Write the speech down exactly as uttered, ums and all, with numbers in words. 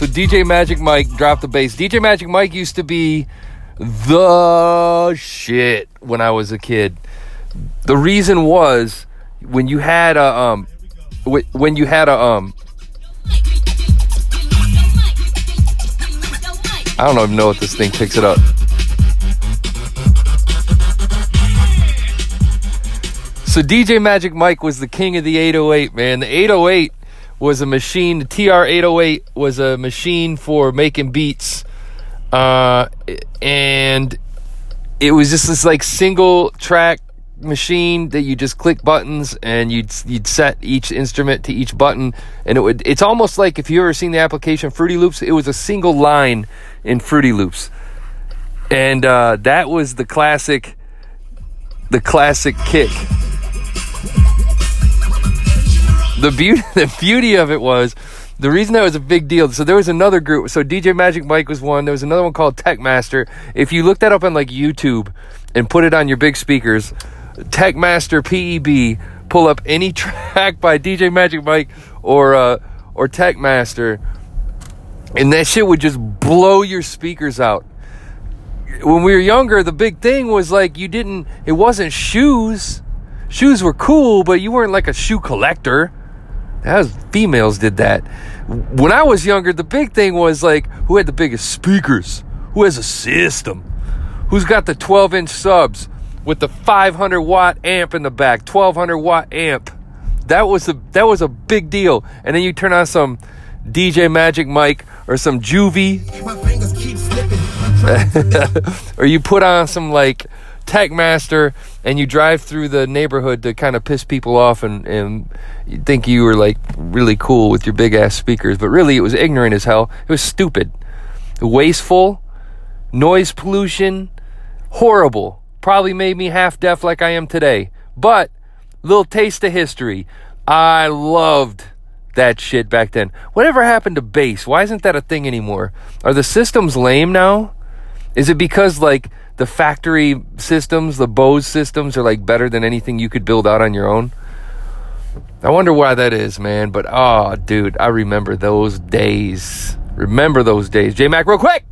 So D J Magic Mike dropped the bass. D J Magic Mike used to be the shit when I was a kid. The reason was when you had a um, when you had a um, I don't even know if this thing picks it up. So D J Magic Mike was the king of the eight oh eight, man. The eight oh eight was a machine. The T R eight oh eight was a machine for making beats. Uh, and it was just this like single track machine that you just click buttons and you'd you'd set each instrument to each button, and it would. It's almost like if you ever seen the application Fruity Loops, it was a single line in Fruity Loops, and uh, that was the classic, the classic kick. The beauty, the beauty of it was, the reason that was a big deal, so there was another group, so D J Magic Mike was one, there was another one called Techmaster. If you look that up on like YouTube and put it on your big speakers, Techmaster P E B, pull up any track by D J Magic Mike or uh, or Techmaster, and that shit would just blow your speakers out. When we were younger, the big thing was like you didn't, it wasn't shoes. Shoes were cool, but you weren't like a shoe collector. That was, females did that. When I was younger, the big thing was like, who had the biggest speakers? Who has a system? Who's got the twelve inch subs with the five hundred watt amp in the back? twelve hundred watt amp. That was a, that was a big deal. And then you turn on some D J Magic Mike or some Juvie. My fingers keep slipping. Or you put on some like Techmaster, and you drive through the neighborhood to kind of piss people off, and, and you think you were like really cool with your big ass speakers, but really it was ignorant as hell. It was stupid, wasteful, noise pollution, horrible. Probably made me half deaf like I am today. But little taste of history, I loved that shit back then. Whatever happened to bass? Why isn't that a thing anymore? Are the systems lame now? Is it because like the factory systems, the Bose systems are like better than anything you could build out on your own? I wonder why that is, man. But, oh, dude, I remember those days. Remember those days. J Mac, real quick.